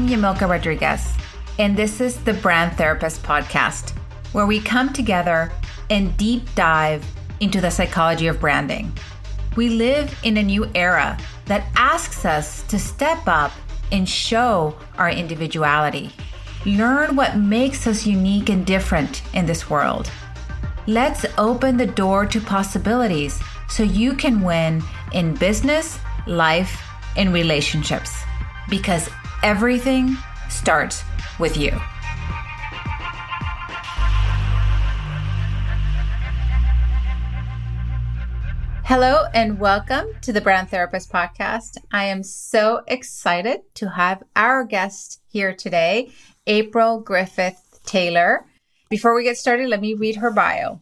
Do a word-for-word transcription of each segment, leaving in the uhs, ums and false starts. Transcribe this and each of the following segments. I'm Yamilka Rodriguez, and this is the Brand Therapist podcast, where we come together and deep dive into the psychology of branding. We live in a new era that asks us to step up and show our individuality. Learn what makes us unique and different in this world. Let's open the door to possibilities so you can win in business, life, and relationships, because everything starts with you. Hello and welcome to the Brand Therapist podcast. I am so excited to have our guest here today, April Griffith Taylor. Before we get started, let me read her bio.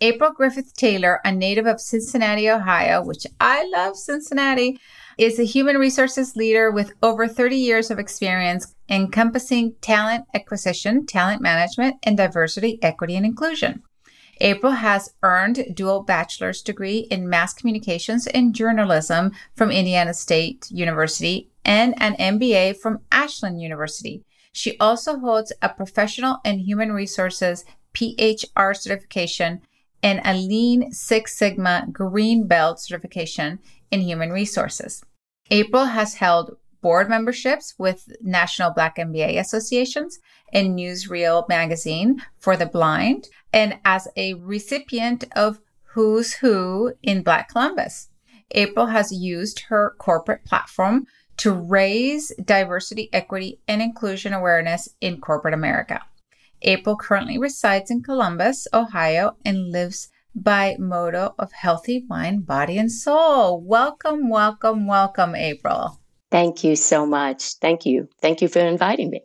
April Griffith Taylor, a native of Cincinnati, Ohio, which I love Cincinnati, is a human resources leader with over thirty years of experience encompassing talent acquisition, talent management, and diversity, equity, and inclusion. April has earned dual bachelor's degree in mass communications and journalism from Indiana State University and an M B A from Ashland University. She also holds a professional and human resources P H R certification and a Lean Six Sigma Green Belt certification in human resources. April has held board memberships with National Black M B A Associations and Newsreel Magazine for the Blind, and as a recipient of Who's Who in Black Columbus. April has used her corporate platform to raise diversity, equity, and inclusion awareness in corporate America. April currently resides in Columbus, Ohio, and lives by motto of healthy mind, body, and soul. Welcome, welcome, welcome, April. Thank you so much. Thank you. Thank you for inviting me.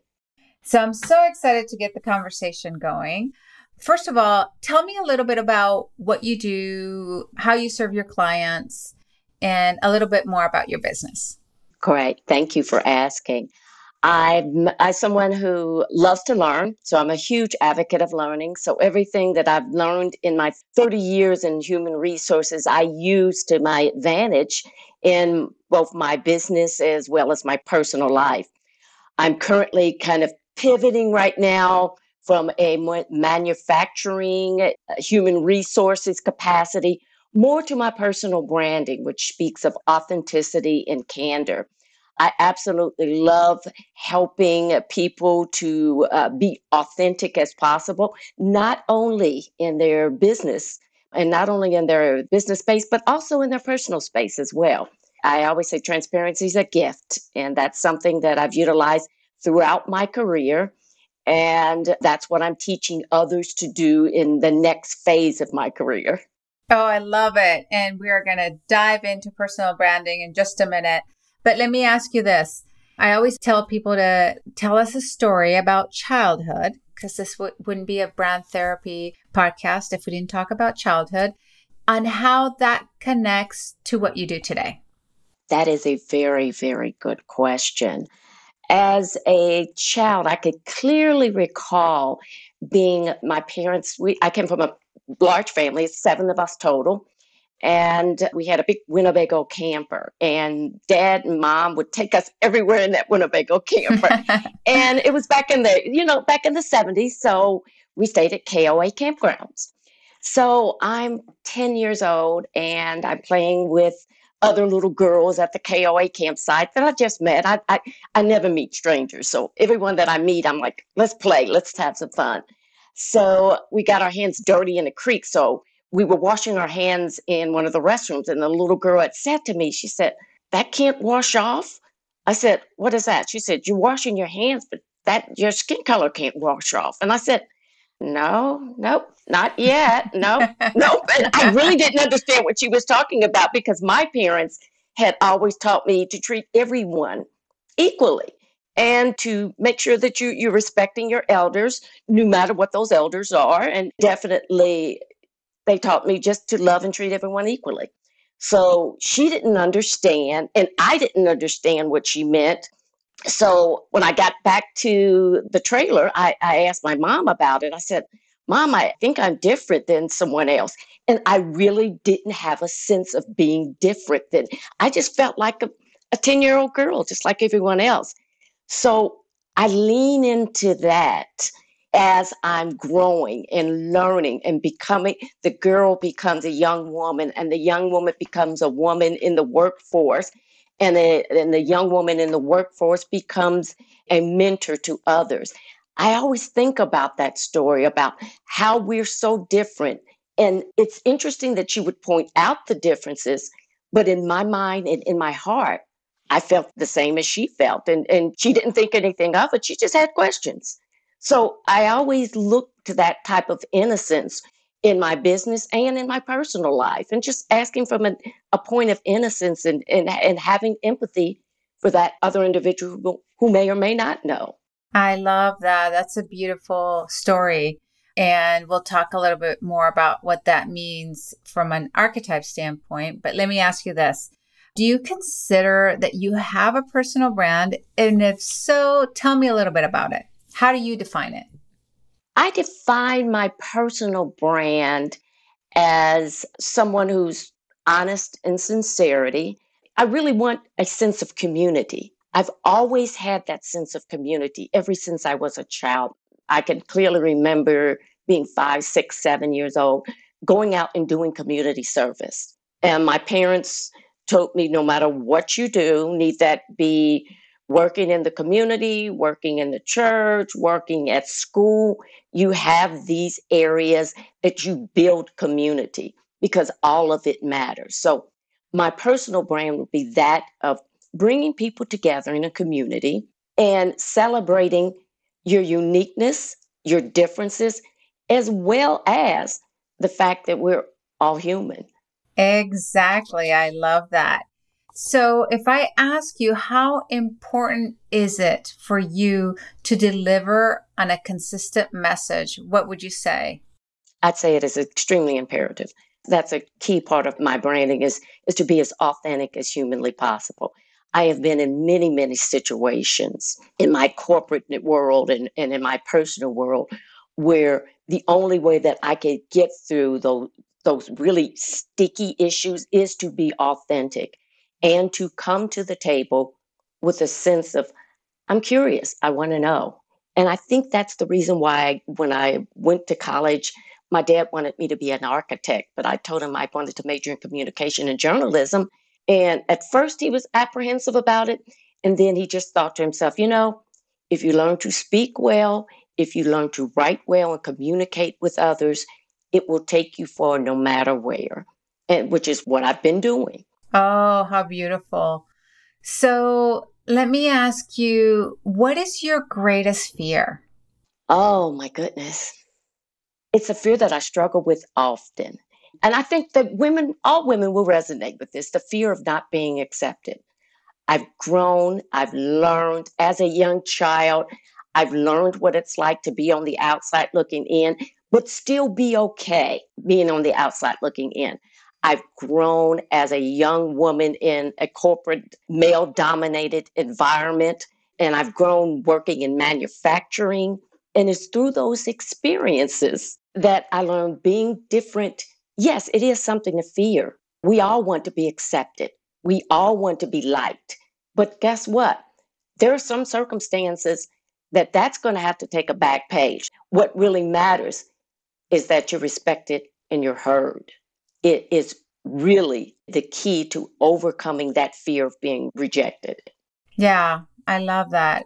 So I'm so excited to get the conversation going. First of all, tell me a little bit about what you do, how you serve your clients, and a little bit more about your business. Great. Thank you for asking. I'm, I'm someone who loves to learn, so I'm a huge advocate of learning. So everything that I've learned in my thirty years in human resources, I use to my advantage in both my business as well as my personal life. I'm currently kind of pivoting right now from a manufacturing human resources capacity more to my personal branding, which speaks of authenticity and candor. I absolutely love helping people to uh, be authentic as possible, not only in their business and not only in their business space, but also in their personal space as well. I always say transparency is a gift, and that's something that I've utilized throughout my career. And that's what I'm teaching others to do in the next phase of my career. Oh, I love it. And we are going to dive into personal branding in just a minute. But let me ask you this. I always tell people to tell us a story about childhood, because this w- wouldn't be a brand therapy podcast if we didn't talk about childhood, on how that connects to what you do today. That is a very, very good question. As a child, I could clearly recall being my parents. We, I came from a large family, seven of us total. And we had a big Winnebago camper, and Dad and Mom would take us everywhere in that Winnebago camper. And it was back in the, you know, back in the seventies. So we stayed at K O A campgrounds. So I'm ten years old and I'm playing with other little girls at the K O A campsite that I just met. I, I, I never meet strangers. So everyone that I meet, I'm like, let's play, let's have some fun. So we got our hands dirty in the creek. So we were washing our hands in one of the restrooms, and the little girl had said to me, she said, that can't wash off. I said, what is that? She said, you're washing your hands, but that your skin color can't wash off. And I said, no, nope, not yet. No, nope. And I really didn't understand what she was talking about, because my parents had always taught me to treat everyone equally and to make sure that you, you're respecting your elders, no matter what those elders are. And definitely, they taught me just to love and treat everyone equally. So she didn't understand, and I didn't understand what she meant. So when I got back to the trailer, I, I asked my mom about it. I said, Mom, I think I'm different than someone else. And I really didn't have a sense of being different. Than I just felt like a, a ten-year-old girl, just like everyone else. So I lean into that as I'm growing and learning and becoming. The girl becomes a young woman, and the young woman becomes a woman in the workforce, and, a, and the young woman in the workforce becomes a mentor to others. I always think about that story, about how we're so different. And it's interesting that you would point out the differences, but in my mind and in my heart, I felt the same as she felt. And, and she didn't think anything of it. She just had questions. So I always look to that type of innocence in my business and in my personal life, and just asking from a, a point of innocence and, and, and having empathy for that other individual who may or may not know. I love that. That's a beautiful story. And we'll talk a little bit more about what that means from an archetype standpoint. But let me ask you this. Do you consider that you have a personal brand? And if so, tell me a little bit about it. How do you define it? I define my personal brand as someone who's honest and sincerity. I really want a sense of community. I've always had that sense of community ever since I was a child. I can clearly remember being five, six, seven years old, going out and doing community service. And my parents told me, no matter what you do, need that be working in the community, working in the church, working at school, you have these areas that you build community, because all of it matters. So my personal brand would be that of bringing people together in a community and celebrating your uniqueness, your differences, as well as the fact that we're all human. Exactly. I love that. So if I ask you, how important is it for you to deliver on a consistent message, what would you say? I'd say it is extremely imperative. That's a key part of my branding is, is to be as authentic as humanly possible. I have been in many, many situations in my corporate world and, and in my personal world where the only way that I could get through those, those really sticky issues is to be authentic and to come to the table with a sense of, I'm curious, I want to know. And I think that's the reason why when I went to college, my dad wanted me to be an architect, but I told him I wanted to major in communication and journalism. And at first he was apprehensive about it. And then he just thought to himself, you know, if you learn to speak well, if you learn to write well and communicate with others, it will take you far no matter where, and which is what I've been doing. Oh, how beautiful. So let me ask you, what is your greatest fear? Oh, my goodness. It's a fear that I struggle with often. And I think that women, all women will resonate with this, the fear of not being accepted. I've grown, I've learned as a young child, I've learned what it's like to be on the outside looking in, but still be okay being on the outside looking in. I've grown as a young woman in a corporate male-dominated environment, and I've grown working in manufacturing. And it's through those experiences that I learned being different. Yes, it is something to fear. We all want to be accepted. We all want to be liked. But guess what? There are some circumstances that that's going to have to take a back page. What really matters is that you're respected and you're heard. It is really the key to overcoming that fear of being rejected. Yeah, I love that.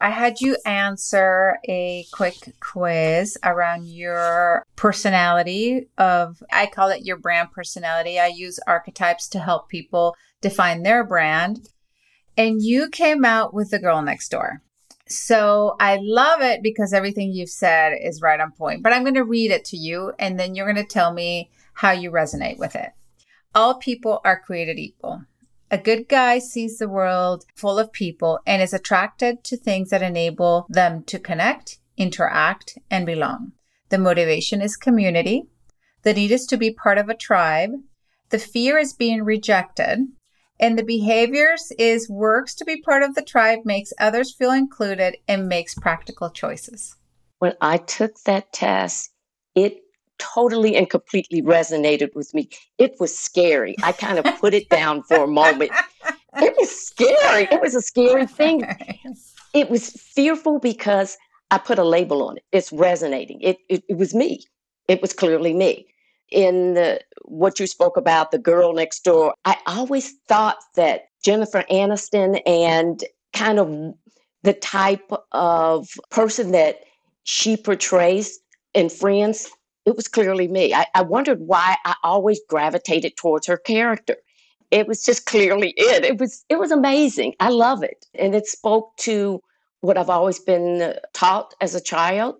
I had you answer a quick quiz around your personality of, I call it your brand personality. I use archetypes to help people define their brand. And you came out with The Girl Next Door. So I love it because everything you've said is right on point. But I'm going to read it to you, and then you're going to tell me how you resonate with it. All people are created equal. A good guy sees the world full of people and is attracted to things that enable them to connect, interact, and belong. The motivation is community. The need is to be part of a tribe. The fear is being rejected. And the behaviors is works to be part of the tribe, makes others feel included, and makes practical choices. When I took that test, it totally and completely resonated with me. It was scary. I kind of put it down for a moment. It was scary. It was a scary thing. It was fearful because I put a label on it. It's resonating. It, it, it was me. It was clearly me. In the, what you spoke about, the girl next door, I always thought that Jennifer Aniston and kind of the type of person that she portrays in Friends, it was clearly me. I, I wondered why I always gravitated towards her character. It was just clearly it. It was it was amazing. I love it. And it spoke to what I've always been taught as a child,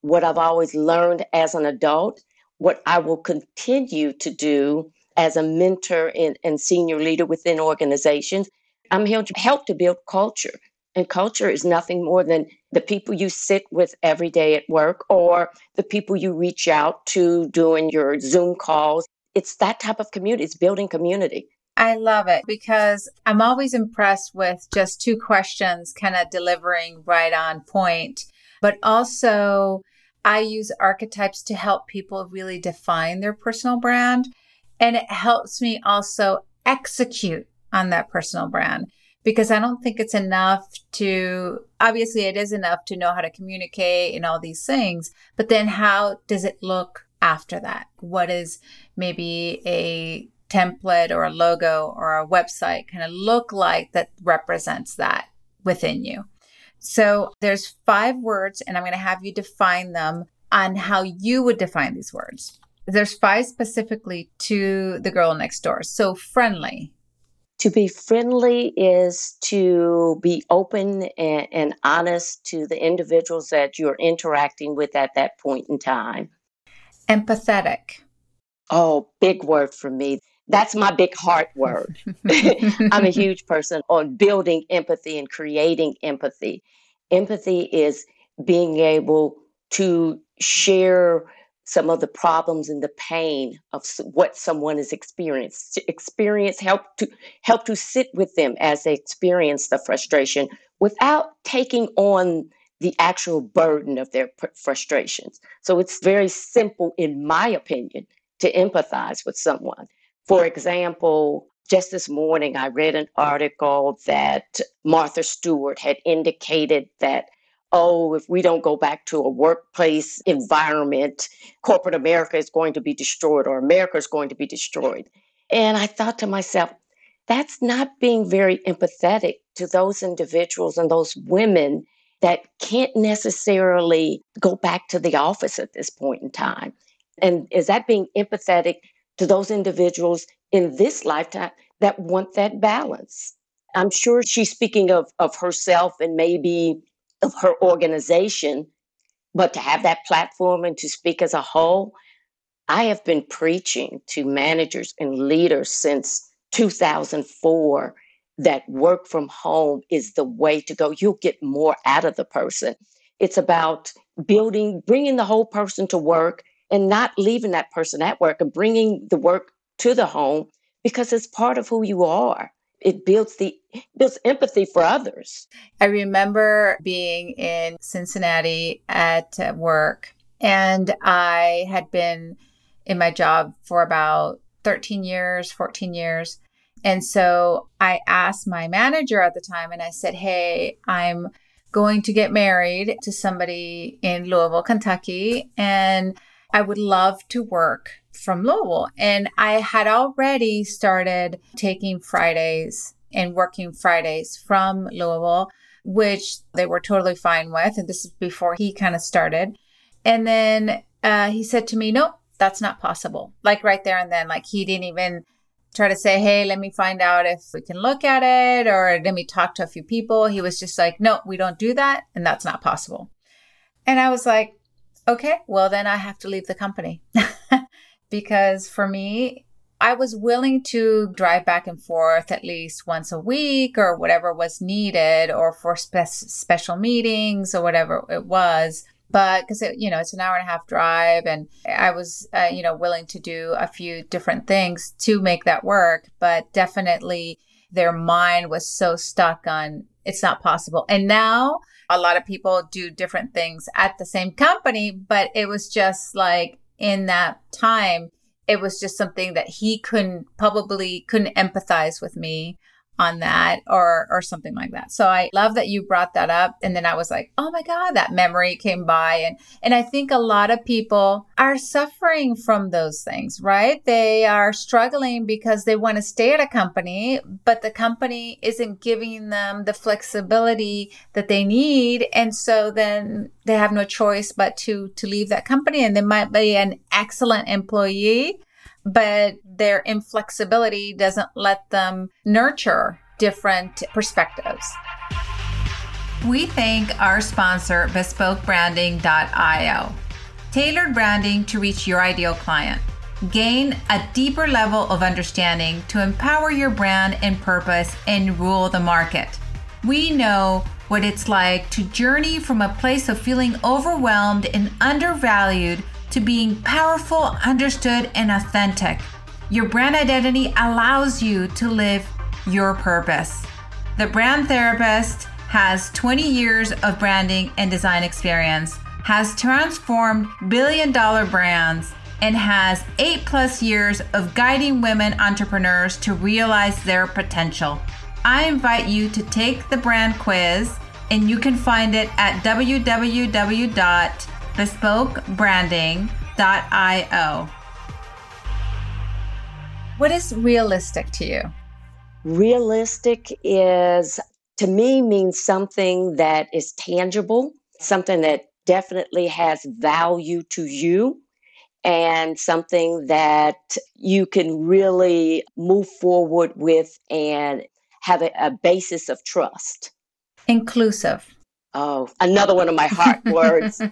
what I've always learned as an adult, what I will continue to do as a mentor and, and senior leader within organizations. I'm here to help to build culture. And culture is nothing more than the people you sit with every day at work or the people you reach out to during your Zoom calls. It's that type of community. It's building community. I love it because I'm always impressed with just two questions kind of delivering right on point, but also I use archetypes to help people really define their personal brand. And it helps me also execute on that personal brand because I don't think it's enough to, obviously it is enough to know how to communicate and all these things, but then how does it look after that? What is maybe a template or a logo or a website kind of look like that represents that within you? So there's five words and I'm going to have you define them on how you would define these words. There's five specifically to the girl next door. So friendly. To be friendly is to be open and, and honest to the individuals that you're interacting with at that point in time. Empathetic. Oh, big word for me. That's my big heart word. I'm a huge person on building empathy and creating empathy. Empathy is being able to share some of the problems and the pain of what someone has experienced. To experience help to help to sit with them as they experience the frustration without taking on the actual burden of their frustrations. So it's very simple, in my opinion, to empathize with someone. For example, just this morning, I read an article that Martha Stewart had indicated that, oh, if we don't go back to a workplace environment, corporate America is going to be destroyed or America is going to be destroyed. And I thought to myself, that's not being very empathetic to those individuals and those women that can't necessarily go back to the office at this point in time. And is that being empathetic to those individuals in this lifetime that want that balance? I'm sure she's speaking of, of herself and maybe of her organization, but to have that platform and to speak as a whole, I have been preaching to managers and leaders since two thousand four that work from home is the way to go. You'll get more out of the person. It's about building, bringing the whole person to work, and not leaving that person at work and bringing the work to the home because it's part of who you are. It builds the builds empathy for others. I remember being in Cincinnati at work, and I had been in my job for about thirteen years, fourteen years. And so I asked my manager at the time and I said, hey, I'm going to get married to somebody in Louisville, Kentucky, and I would love to work from Louisville. And I had already started taking Fridays and working Fridays from Louisville, which they were totally fine with. And this is before he kind of started. And then uh, he said to me, nope, that's not possible. Like right there and then, like he didn't even try to say, hey, let me find out if we can look at it or let me talk to a few people. He was just like, no, we don't do that. And that's not possible. And I was like, okay, well, then I have to leave the company because for me, I was willing to drive back and forth at least once a week or whatever was needed or for spe- special meetings or whatever it was. But because, you know, it's an hour and a half drive and I was, uh, you know, willing to do a few different things to make that work. But definitely their mind was so stuck on it's not possible. And now a lot of people do different things at the same company, but it was just like in that time, it was just something that he couldn't probably couldn't empathize with me on that or or something like that. So I love that you brought that up. And then I was like, oh my God, that memory came by. And, and I think a lot of people are suffering from those things, right? They are struggling because they want to stay at a company, but the company isn't giving them the flexibility that they need. And so then they have no choice but to, to leave that company. And they might be an excellent employee, but their inflexibility doesn't let them nurture different perspectives. We thank our sponsor, Bespoke Branding dot io. Tailored branding to reach your ideal client. Gain a deeper level of understanding to empower your brand and purpose and rule the market. We know what it's like to journey from a place of feeling overwhelmed and undervalued to being powerful, understood, and authentic. Your brand identity allows you to live your purpose. The Brand Therapist has twenty years of branding and design experience, has transformed billion-dollar brands, and has eight plus years of guiding women entrepreneurs to realize their potential. I invite you to take the brand quiz, and you can find it at www.bespoke branding dot io. What is realistic to you? Realistic is, to me, means something that is tangible, something that definitely has value to you, and something that you can really move forward with and have a, a basis of trust. Inclusive. Oh, another one of my heart words.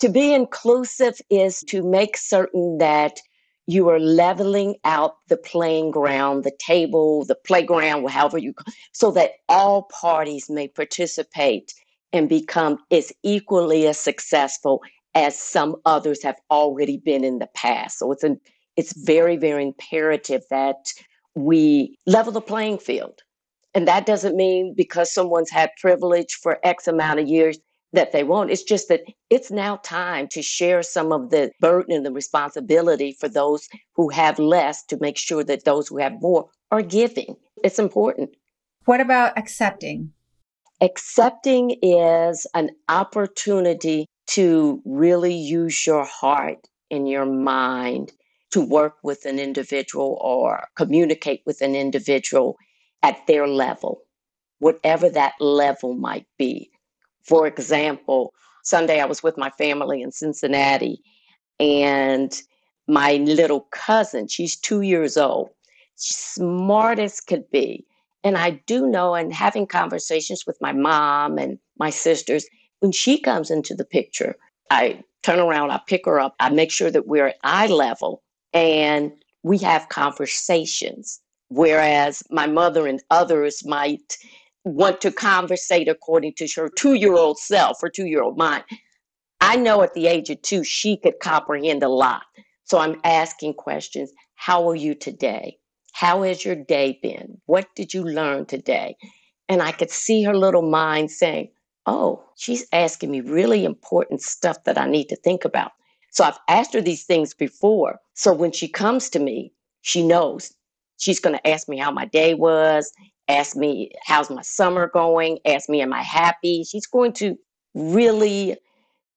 To be inclusive is to make certain that you are leveling out the playing ground, the table, the playground, however you, so that all parties may participate and become as equally as successful as some others have already been in the past. So it's an, it's very, very imperative that we level the playing field. And that doesn't mean because someone's had privilege for X amount of years that they won't. It's just that it's now time to share some of the burden and the responsibility for those who have less to make sure that those who have more are giving. It's important. What about accepting? Accepting is an opportunity to really use your heart and your mind to work with an individual or communicate with an individual at their level, whatever that level might be. For example, Sunday I was with my family in Cincinnati, and my little cousin, she's two years old, smart as could be. And I do know, and having conversations with my mom and my sisters, when she comes into the picture, I turn around, I pick her up, I make sure that we're at eye level, and we have conversations. Whereas my mother and others might want to conversate according to her two-year-old self or two-year-old mind. I know at the age of two, she could comprehend a lot. So I'm asking questions. How are you today? How has your day been? What did you learn today? And I could see her little mind saying, oh, she's asking me really important stuff that I need to think about. So I've asked her these things before. So when she comes to me, she knows. She's going to ask me how my day was, ask me how's my summer going, ask me am I happy. She's going to really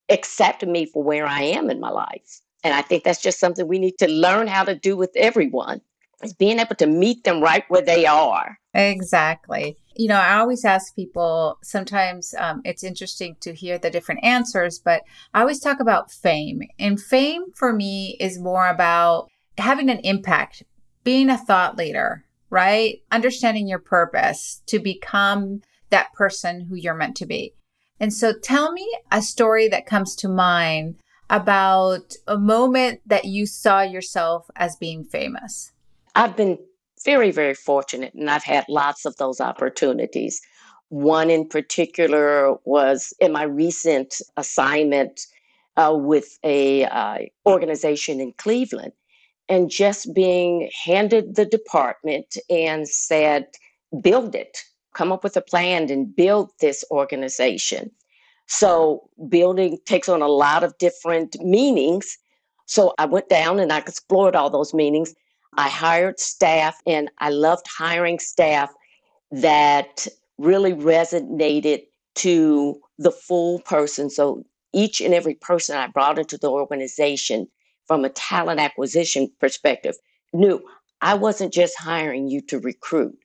accept me for where I am in my life. And I think that's just something we need to learn how to do with everyone, is being able to meet them right where they are. Exactly. You know, I always ask people, sometimes um, it's interesting to hear the different answers, but I always talk about fame. And fame for me is more about having an impact, being a thought leader, right? Understanding your purpose to become that person who you're meant to be. And so tell me a story that comes to mind about a moment that you saw yourself as being famous. I've been very, very fortunate, and I've had lots of those opportunities. One in particular was in my recent assignment uh, with a uh, organization in Cleveland. And just being handed the department and said, build it, come up with a plan and build this organization. So building takes on a lot of different meanings. So I went down and I explored all those meanings. I hired staff, and I loved hiring staff that really resonated to the full person. So each and every person I brought into the organization from a talent acquisition perspective knew I wasn't just hiring you to recruit.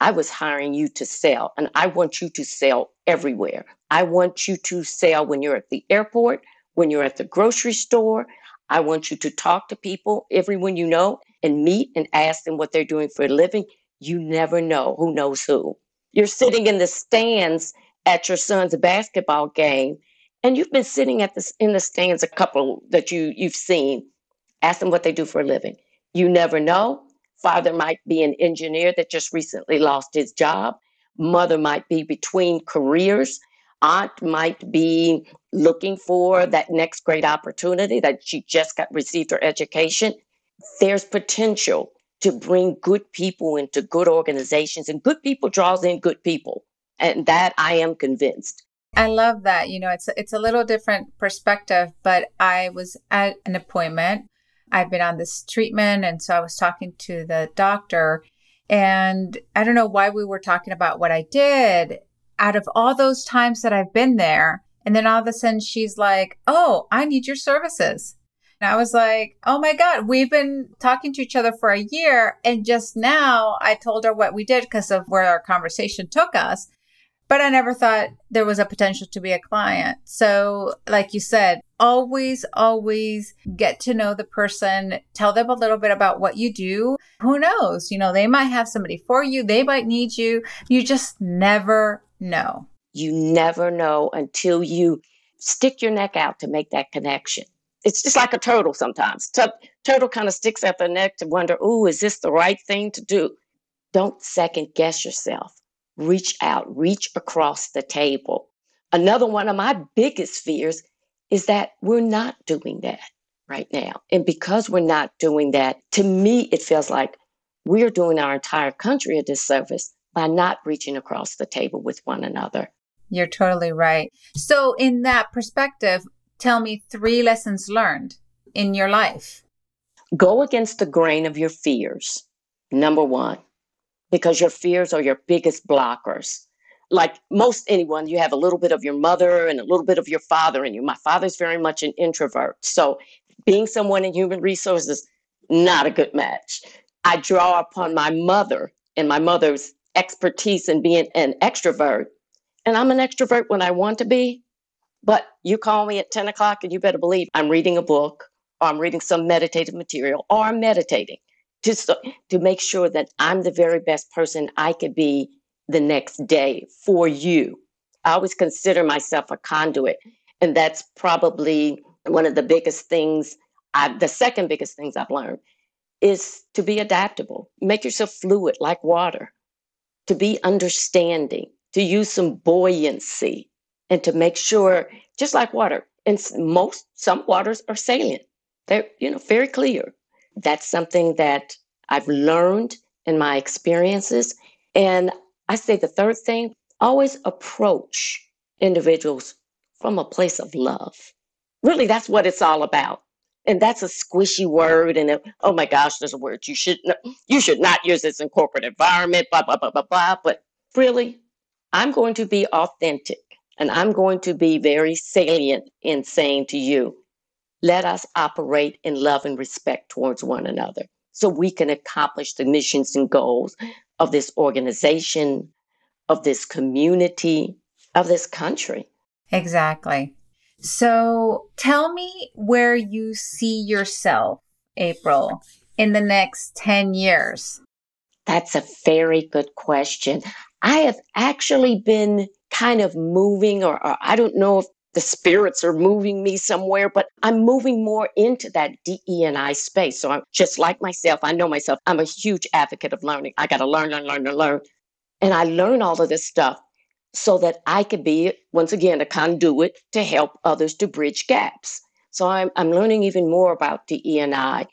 I was hiring you to sell, and I want you to sell everywhere. I want you to sell when you're at the airport, when you're at the grocery store. I want you to talk to people, everyone you know, and meet and ask them what they're doing for a living. You never know who knows who. You're sitting in the stands at your son's basketball game, and you've been sitting at this in the stands a couple that you, you've seen. Ask them what they do for a living. You never know. Father might be an engineer that just recently lost his job. Mother might be between careers. Aunt might be looking for that next great opportunity that she just got received her education. There's potential to bring good people into good organizations, and good people draws in good people. And that I am convinced. I love that. You know, it's it's a little different perspective, but I was at an appointment. I've been on this treatment. And so I was talking to the doctor, and I don't know why we were talking about what I did out of all those times that I've been there. And then all of a sudden she's like, oh, I need your services. And I was like, oh my God, we've been talking to each other for a year. And just now I told her what we did because of where our conversation took us. But I never thought there was a potential to be a client. So like you said, always, always get to know the person. Tell them a little bit about what you do. Who knows? You know, they might have somebody for you. They might need you. You just never know. You never know until you stick your neck out to make that connection. It's just like a turtle sometimes. Tur- turtle kind of sticks out their neck to wonder, ooh, is this the right thing to do? Don't second guess yourself. Reach out, reach across the table. Another one of my biggest fears is that we're not doing that right now. And because we're not doing that, to me, it feels like we're doing our entire country a disservice by not reaching across the table with one another. You're totally right. So in that perspective, tell me three lessons learned in your life. Go against the grain of your fears. Number one. Because your fears are your biggest blockers. Like most anyone, you have a little bit of your mother and a little bit of your father in you. My father's very much an introvert. So being someone in human resources, not a good match. I draw upon my mother and my mother's expertise in being an extrovert. And I'm an extrovert when I want to be. But you call me at ten o'clock and you better believe I'm reading a book, or I'm reading some meditative material, or I'm meditating. To, to make sure that I'm the very best person I could be the next day for you. I always consider myself a conduit. And that's probably one of the biggest things, I, the second biggest things I've learned is to be adaptable. Make yourself fluid like water, to be understanding, to use some buoyancy, and to make sure, just like water, and most, some waters are salient. They're, you know, very clear. That's something that I've learned in my experiences. And I say the third thing, always approach individuals from a place of love. Really, that's what it's all about. And that's a squishy word. And it, oh my gosh, there's a word. You should, you should not use this in corporate environment, blah, blah, blah, blah, blah. But really, I'm going to be authentic. And I'm going to be very salient in saying to you, let us operate in love and respect towards one another so we can accomplish the missions and goals of this organization, of this community, of this country. Exactly. So tell me where you see yourself, April, in the next ten years. That's a very good question. I have actually been kind of moving, or, or I don't know if the spirits are moving me somewhere, but I'm moving more into that D E and I space. So I'm just like myself. I know myself. I'm a huge advocate of learning. I got to learn, learn, learn, learn. And I learn all of this stuff so that I could be, once again, a conduit to help others to bridge gaps. So I'm, I'm learning even more about D E and I.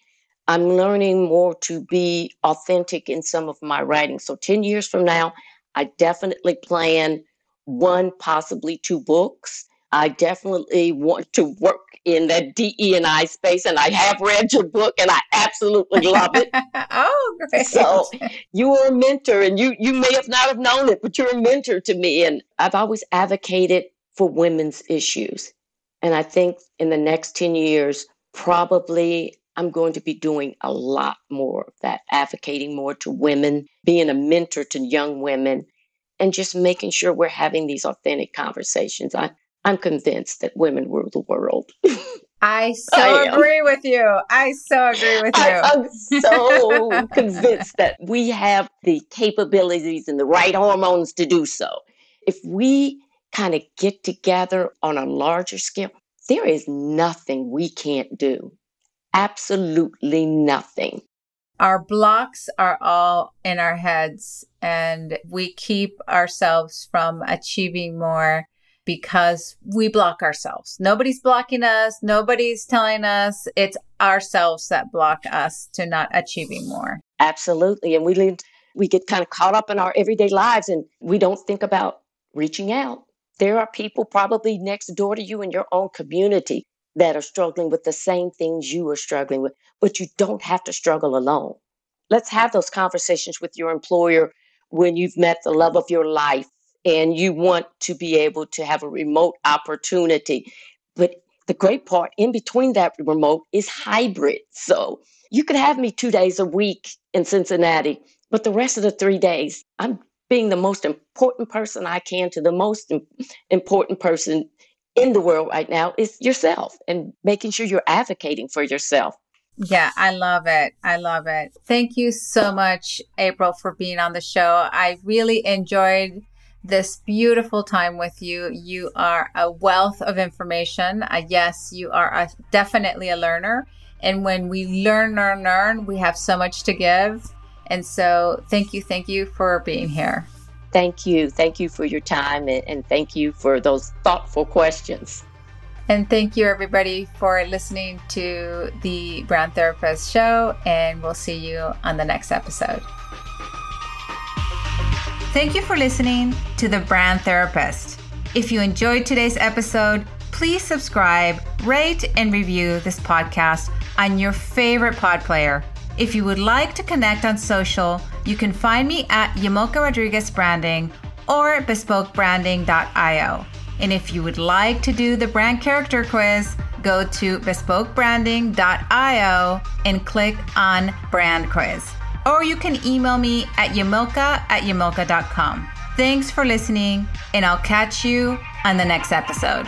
I'm learning more to be authentic in some of my writing. So ten years from now, I definitely plan one, possibly two books. I definitely want to work in that D E and I space, and I have read your book, and I absolutely love it. Oh, great. So you were a mentor, and you, you may have not have known it, but you're a mentor to me, and I've always advocated for women's issues. And I think in the next ten years, probably I'm going to be doing a lot more of that, advocating more to women, being a mentor to young women, and just making sure we're having these authentic conversations. I, I'm convinced that women rule the world. I so I agree with you. I so agree with you. I, I'm so convinced that we have the capabilities and the right hormones to do so. If we kind of get together on a larger scale, there is nothing we can't do. Absolutely nothing. Our blocks are all in our heads, and we keep ourselves from achieving more because we block ourselves. Nobody's blocking us. Nobody's telling us. It's ourselves that block us to not achieving more. Absolutely. And we lead, we get kind of caught up in our everyday lives, and we don't think about reaching out. There are people probably next door to you in your own community that are struggling with the same things you are struggling with, but you don't have to struggle alone. Let's have those conversations with your employer when you've met the love of your life and you want to be able to have a remote opportunity. But the great part in between that remote is hybrid. So you could have me two days a week in Cincinnati, but the rest of the three days, I'm being the most important person I can to the most important person in the world right now is yourself, and making sure you're advocating for yourself. Yeah, I love it. I love it. Thank you so much, April, for being on the show. I really enjoyed this beautiful time with you. You are a wealth of information. Uh, yes, you are a, definitely a learner. And when we learn, learn, learn, we have so much to give. And so thank you. Thank you for being here. Thank you. Thank you for your time, and, and thank you for those thoughtful questions. And thank you, everybody, for listening to the Brand Therapist Show, and we'll see you on the next episode. Thank you for listening to the Brand Therapist. If you enjoyed today's episode, please subscribe, rate, and review this podcast on your favorite pod player. If you would like to connect on social, you can find me at Yamilka Rodriguez Branding or Bespoke Branding dot io. And if you would like to do the brand character quiz, go to Bespoke Branding dot io and click on Brand Quiz. Or you can email me at Yamilka at Yamilka dot com. Thanks for listening, and I'll catch you on the next episode.